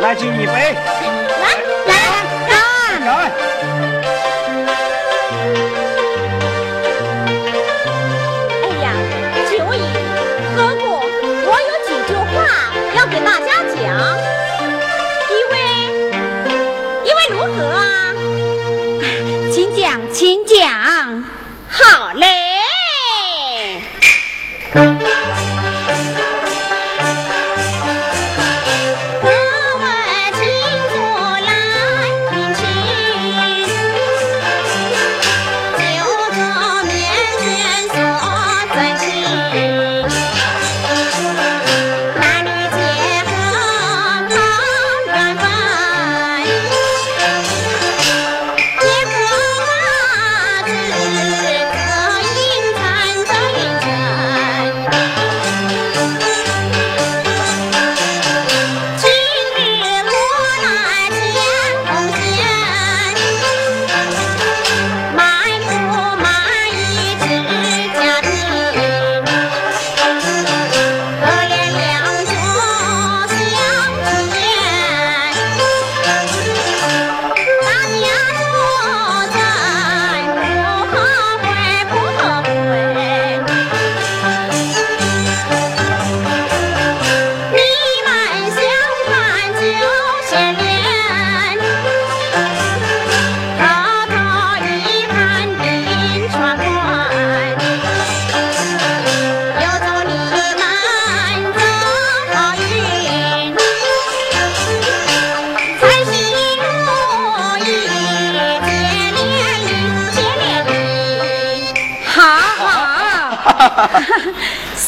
来敬一杯。来，干杯！哎呀，久矣，何故我有几句话要给大家讲？一位如何啊？请讲，请讲。好嘞。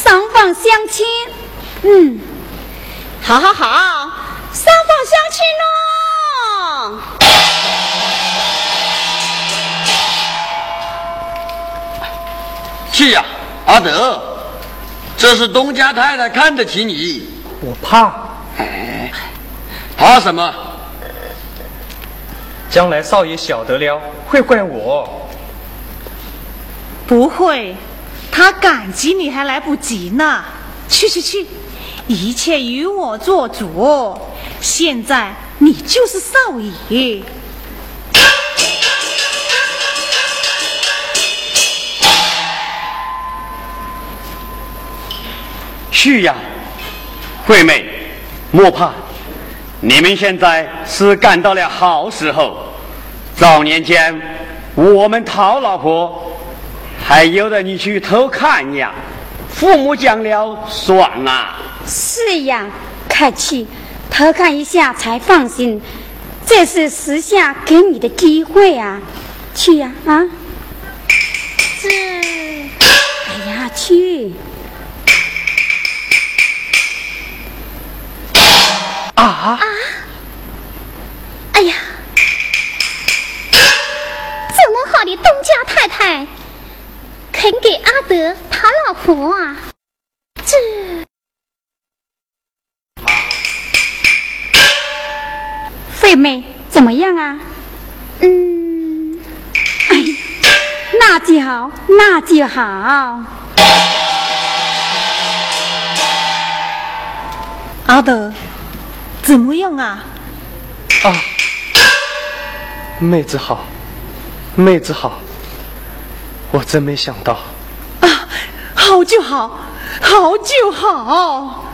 双方相亲，嗯，好好好，双方相亲喽。是呀，阿德，这是东家太太看得起你。我怕？哎，怕什么？将来少爷晓得了，会怪我。不会。 他感激你还来不及呢，去，一切由我做主。现在你就是少爷。是呀，惠妹，莫怕，你们现在是赶到了好时候。早年间，我们讨老婆。 还由得你去偷看呀！父母讲了，爽啊！是呀，凯奇，偷看一下才放心。这是时下给你的机会啊！去呀，啊！是。哎呀，去！啊！啊！哎呀！怎么好的东家太太？ 肯给阿德讨老婆啊！这惠妹怎么样啊？嗯，哎呀，那就好，那就好。阿德怎么样啊？啊，妹子好，妹子好。 我真没想到啊！好就好，好就好。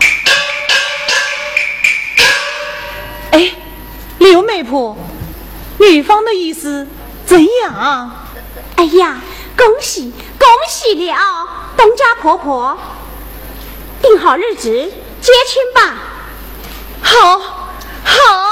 哎，刘媒婆，女方的意思怎样？哎呀，恭喜恭喜了，东家婆婆，定好日子接亲吧。好，好。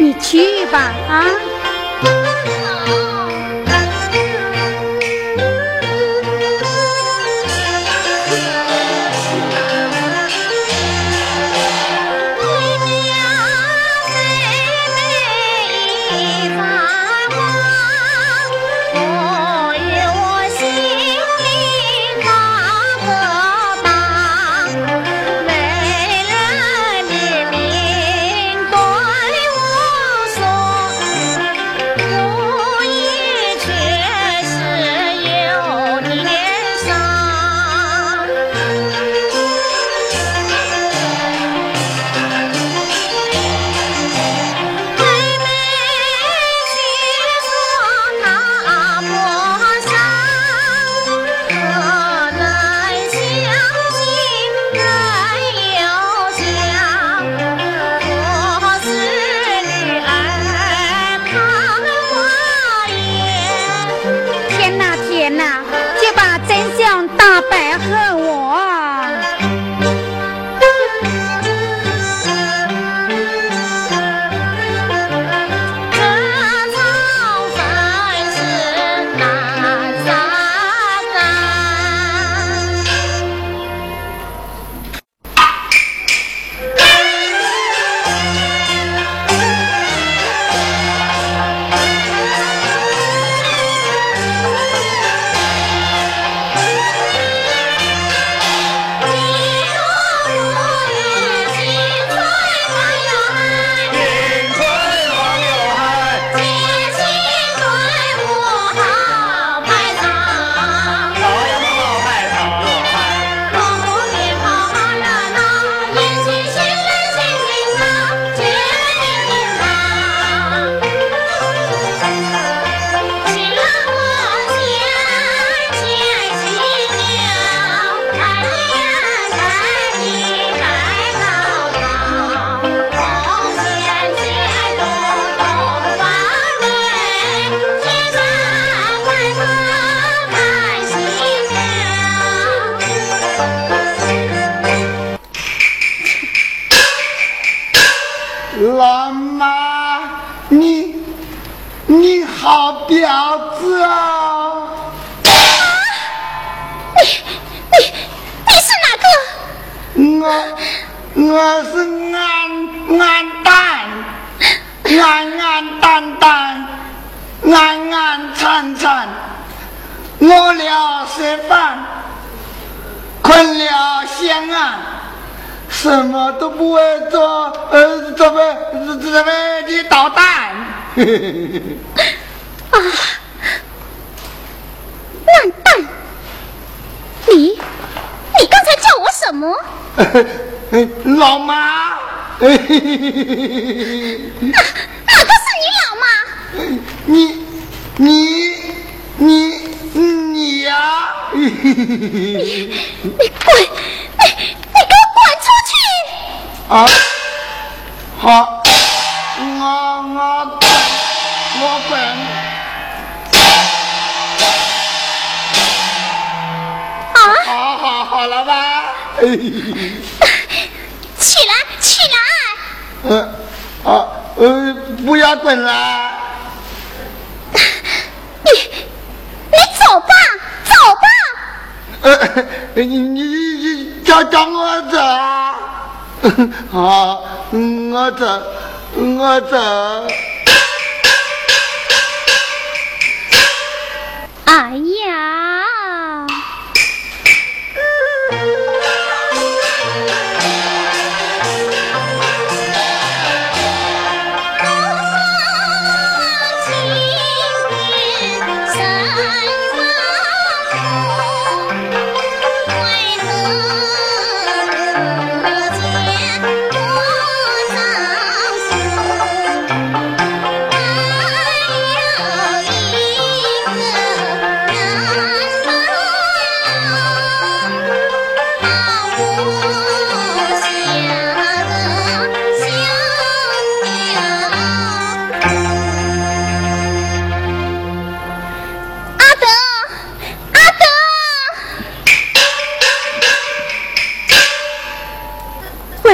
你去吧啊！啊，烂蛋！你刚才叫我什么？老妈。哪个是你老妈？你呀、啊！你滚！你给我滚出去！啊，好。我滚！啊！好了吧？起来！不要滚啦！你走吧！你叫我走啊！好，我走。哎呀！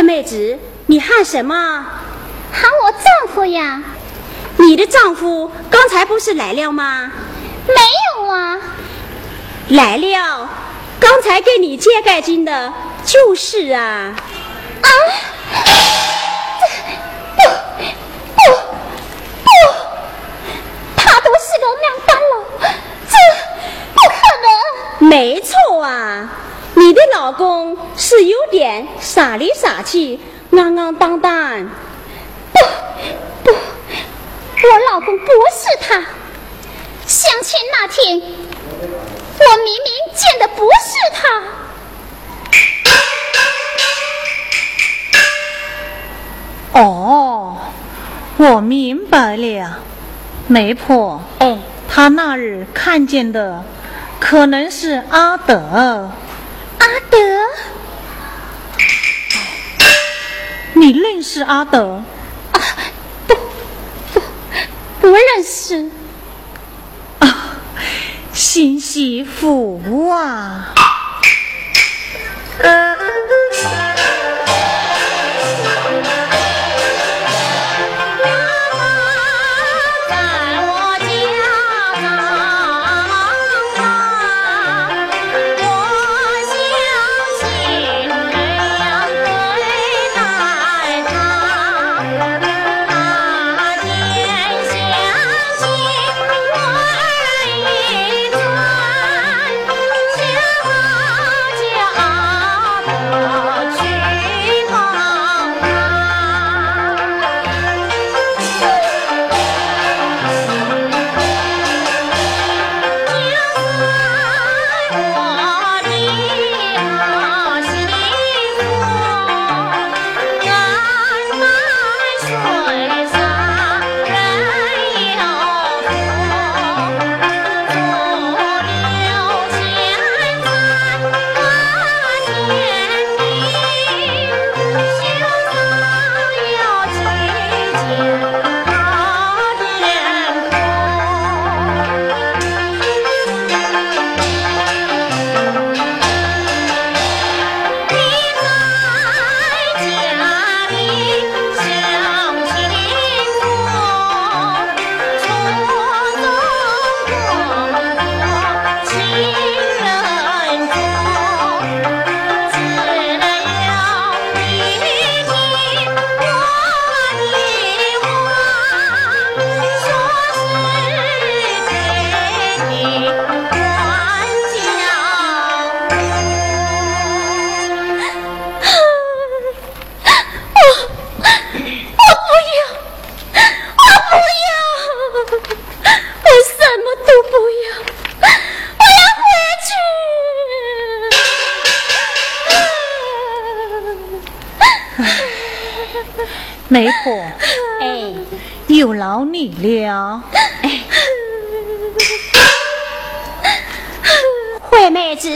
妹子，你喊什么？喊我丈夫呀。你的丈夫刚才不是来了吗？没有啊。来了，刚才给你借盖巾的就是啊。啊！不，他都是个亮班了，这不可能。没错啊，你的老公是有点傻里傻气，昂昂荡荡。不，我老公不是他。相亲那天，我明明见的不是他。哦，我明白了，媒婆，他那日看见的可能是阿德。阿德？你认识阿德？啊，不认识。啊，新媳妇啊！媒婆，有劳你了。惠妹子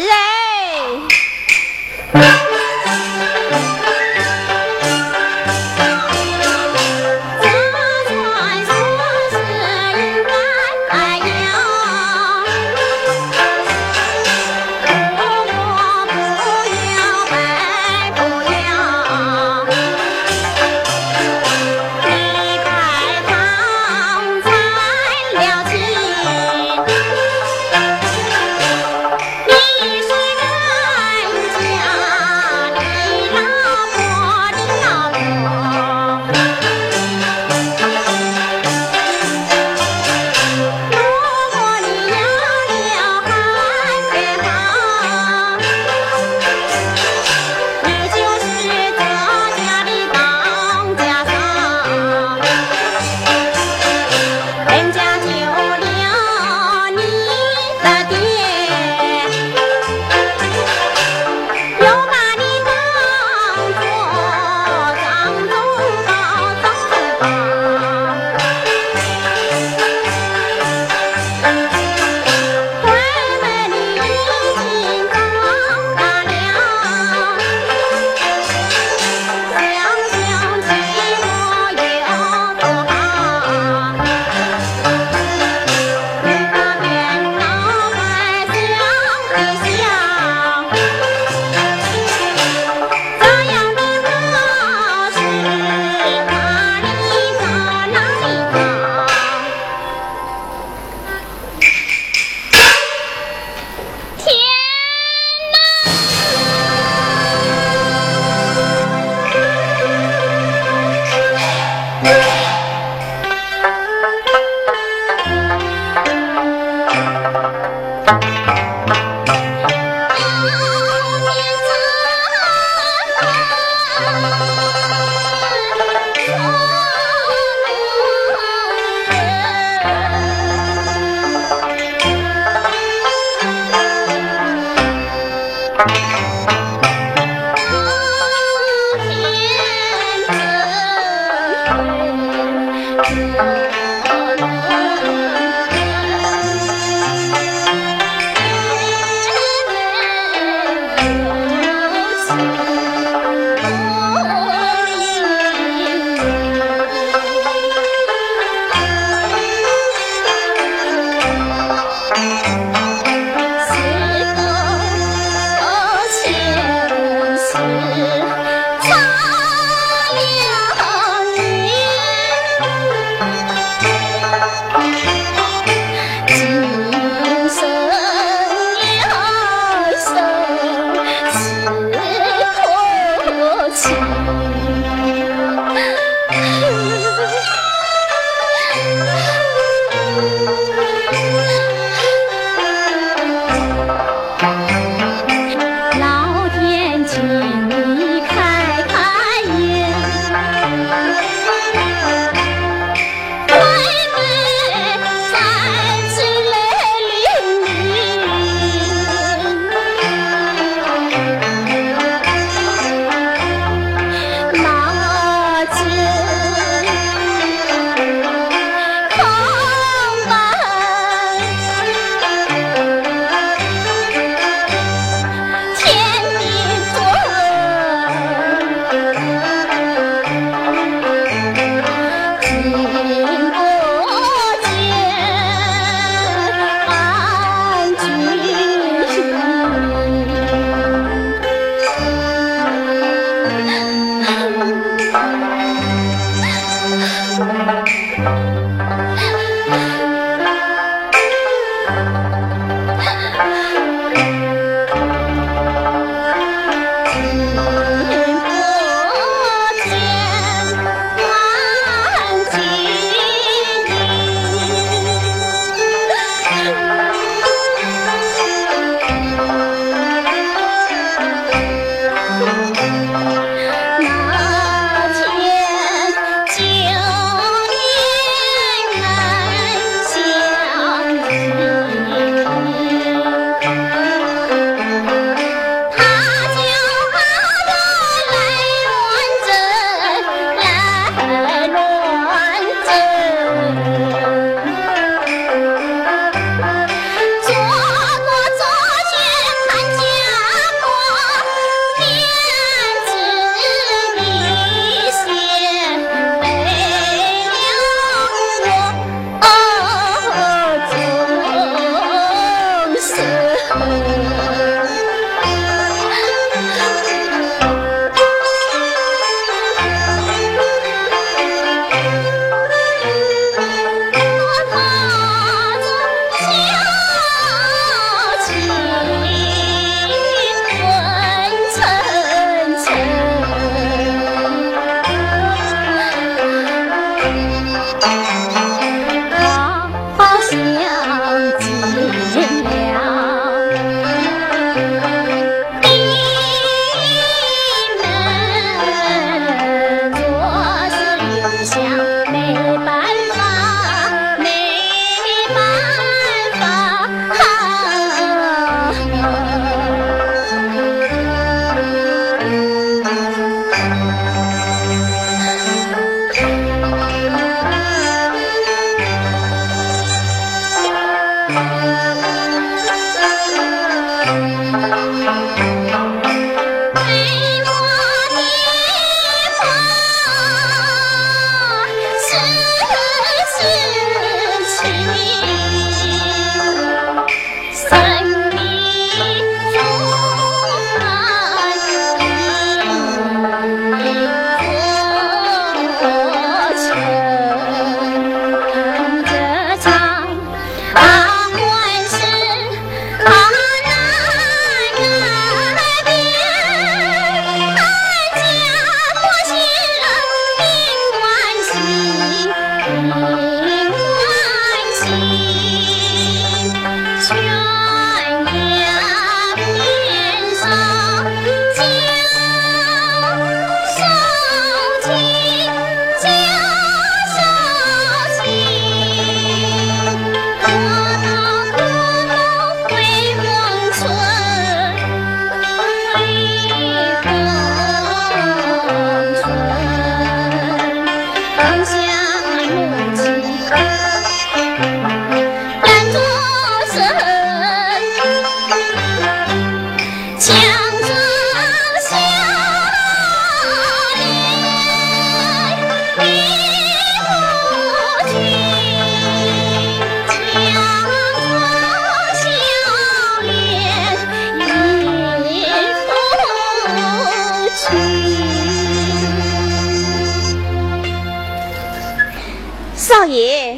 少爷，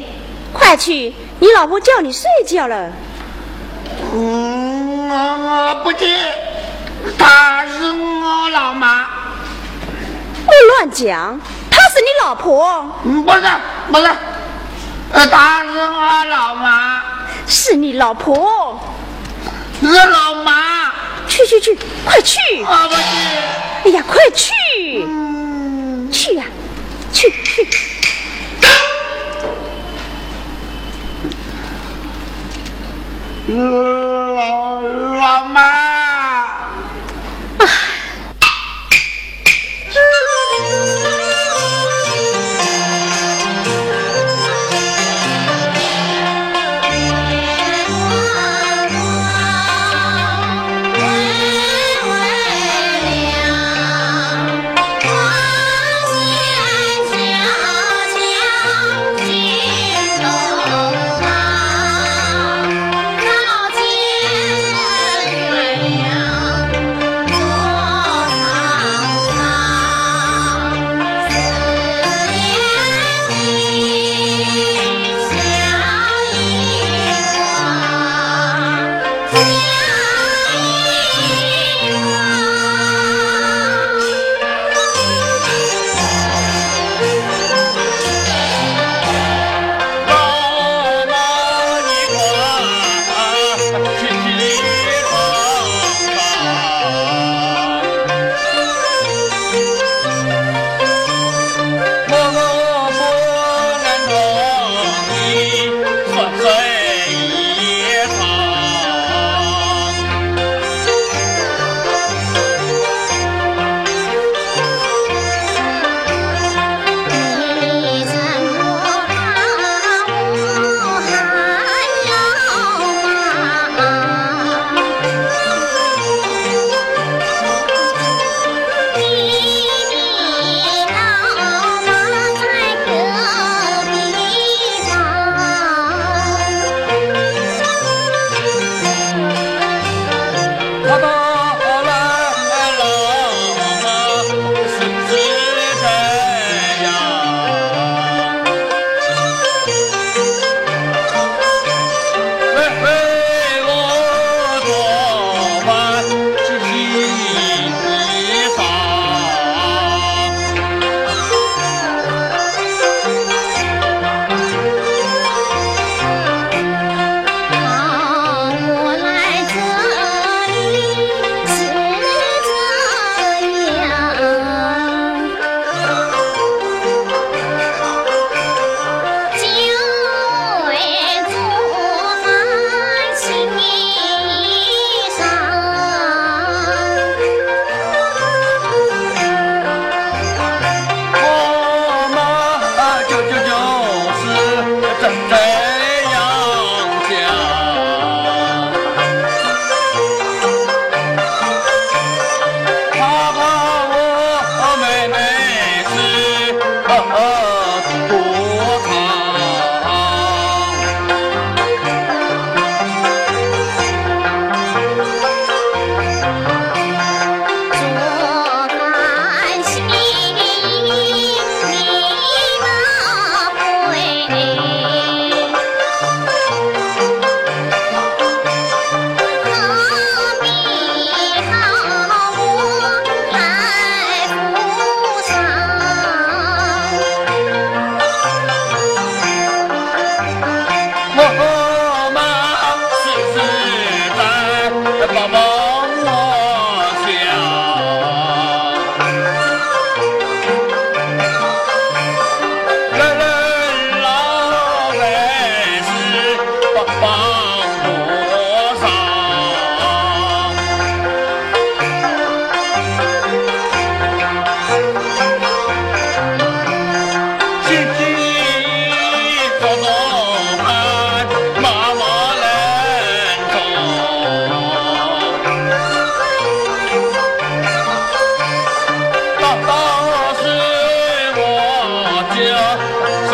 快去！你老婆叫你睡觉了。妈妈不听，她是我老妈。别乱讲，她是你老婆。不是，她是我老妈。是你老婆。是老妈。去，快去！我不去。哎呀，快去！去呀、啊，去！老妈，哦，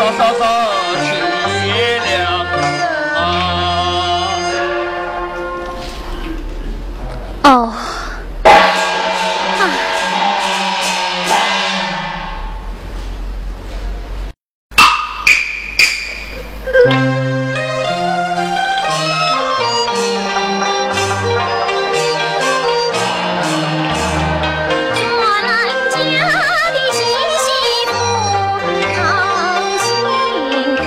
啊！我兰家的媳妇好幸福，一条细腿就是。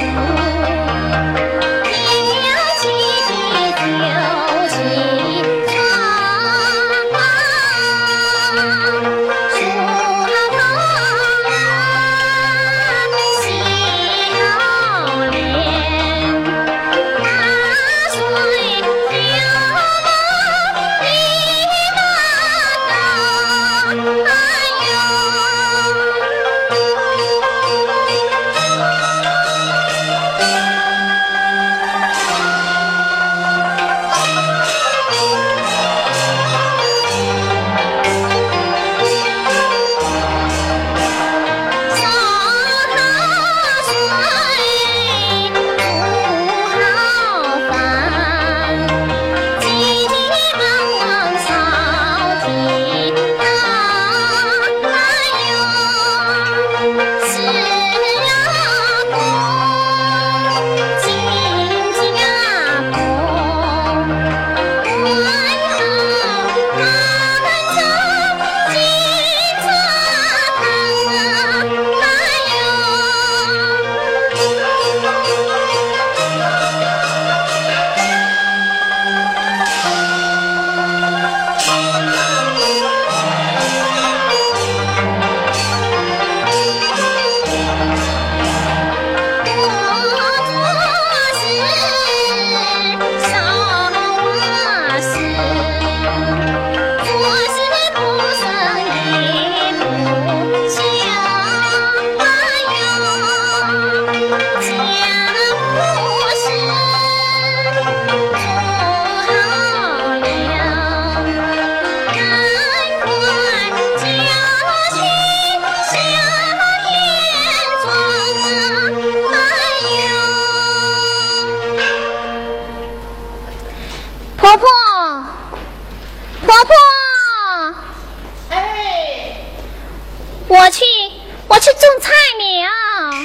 我去种菜了。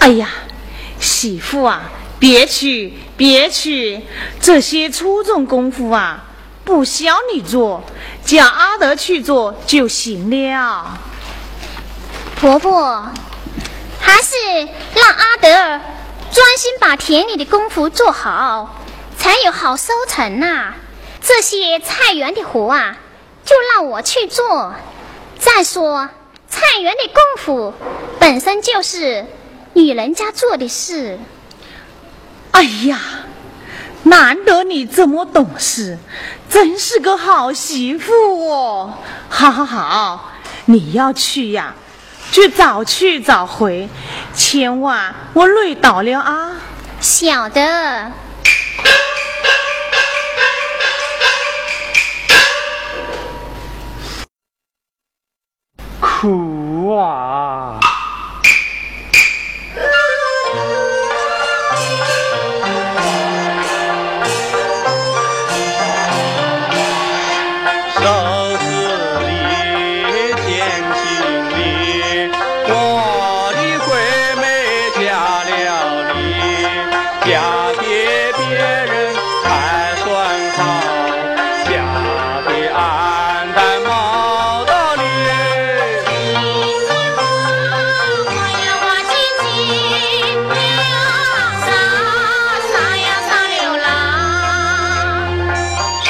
哎呀，媳妇啊，别去，这些粗重功夫啊，不需要你做，叫阿德去做就行了。婆婆，还是让阿德专心把田里的功夫做好，才有好收成啊。这些菜园的活啊。 就让我去做。再说，菜园的功夫本身就是女人家做的事。哎呀，难得你这么懂事，真是个好媳妇哦！好，你要去呀，就早去早回，千万我累倒了啊！晓得。 苦啊！手指里，天晴里，我的闺妹嫁了你，嫁给别人还算好，嫁给俺的妈。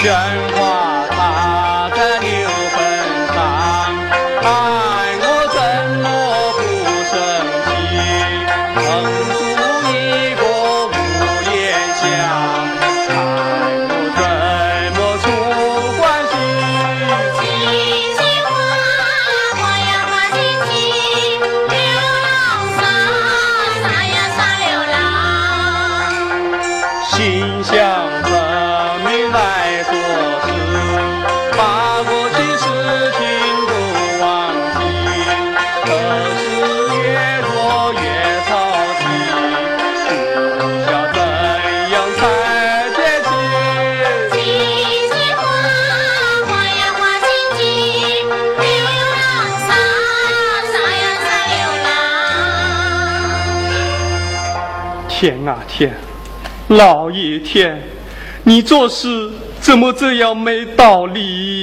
悬挂他在牛粪上。天啊天，老爷天，你做事怎么这样没道理？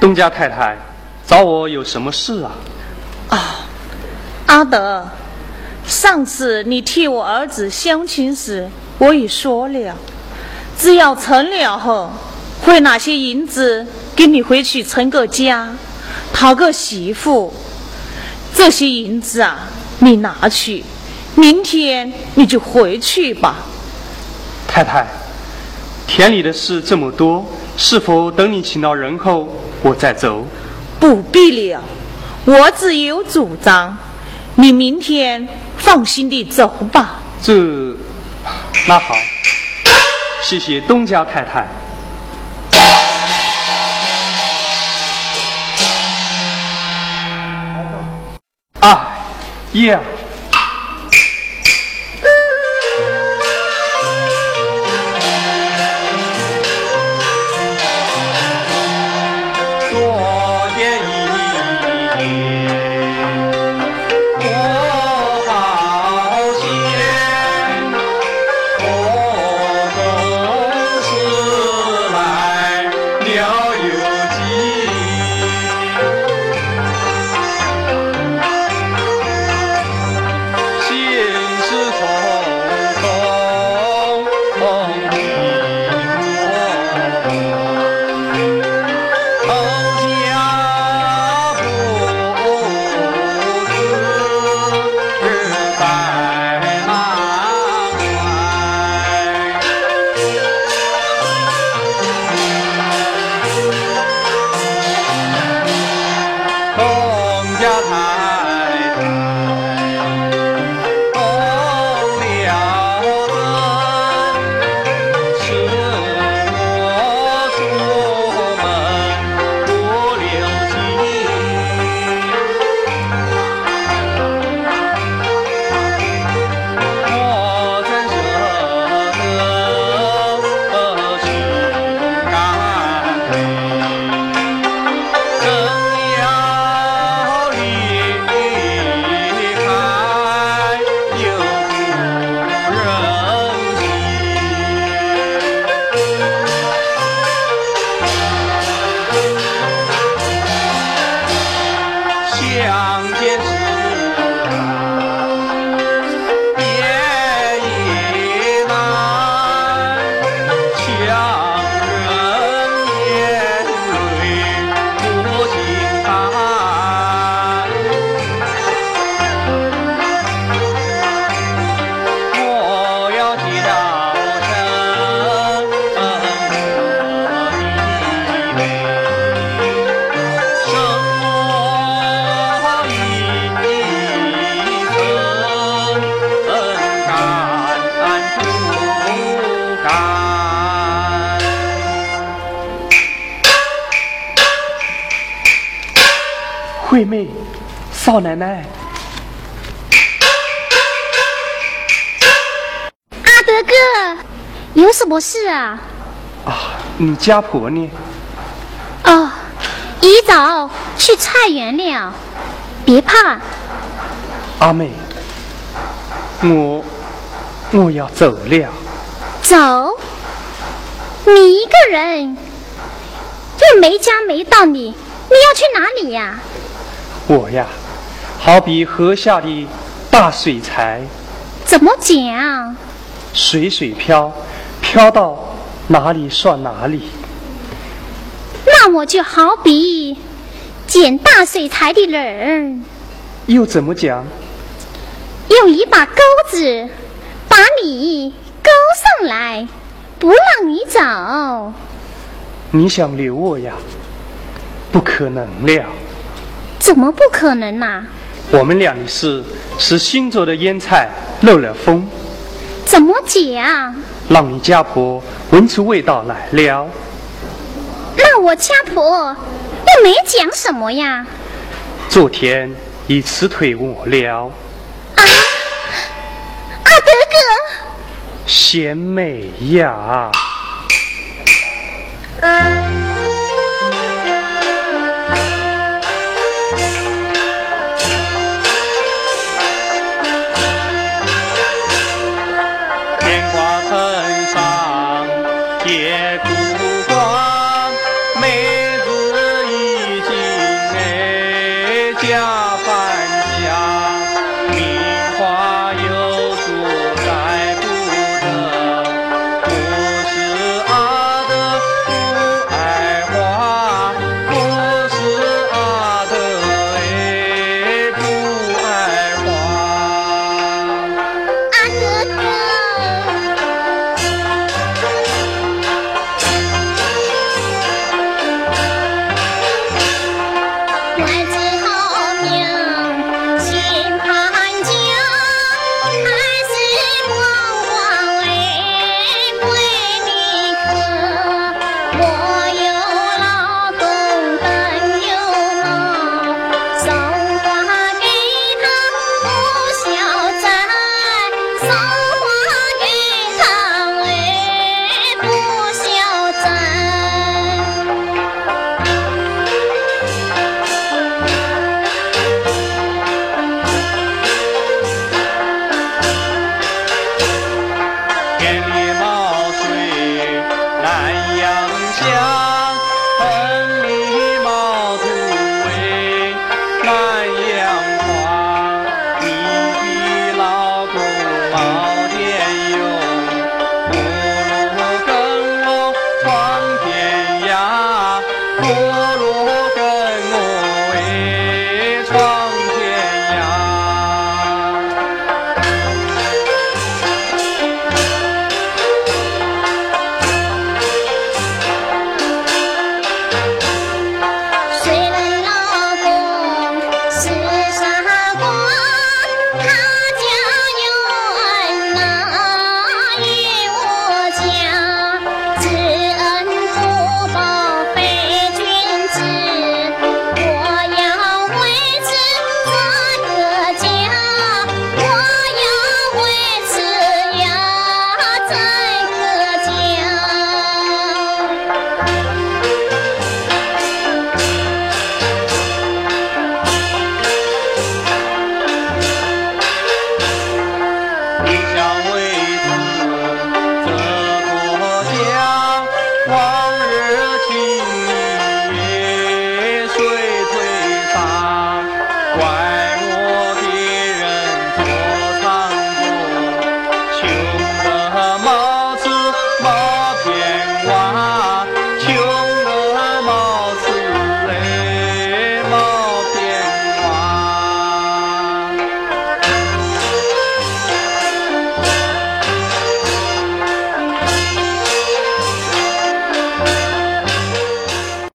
东家太太，找我有什么事啊？阿德，上次你替我儿子相亲时，我已说了，只要成了后，会拿些银子给你回去成个家，讨个媳妇。这些银子啊，你拿去，明天你就回去吧。太太，田里的事这么多，是否等你请到人后？我再走，不必了。我自有主张，你明天放心地走吧。那好，谢谢东家太太。惠妹，少奶奶。阿德哥，有什么事啊？啊，你家婆呢？哦，一早去菜园了，别怕。阿妹，我要走了。走？你一个人，又没家没道理，你要去哪里呀？我呀，好比河下的大水柴。怎么讲？水水飘，飘到哪里算哪里。那我就好比捡大水柴的人。又怎么讲？用一把钩子把你钩上来，不让你走。你想留我呀？不可能了。怎么不可能啊？我们俩的事是新做的腌菜漏了风。怎么解啊？让你家婆闻出味道来了。那我家婆又没讲什么呀？昨天已辞退我了。啊，阿德哥，贤妹呀。天挂城上，夜。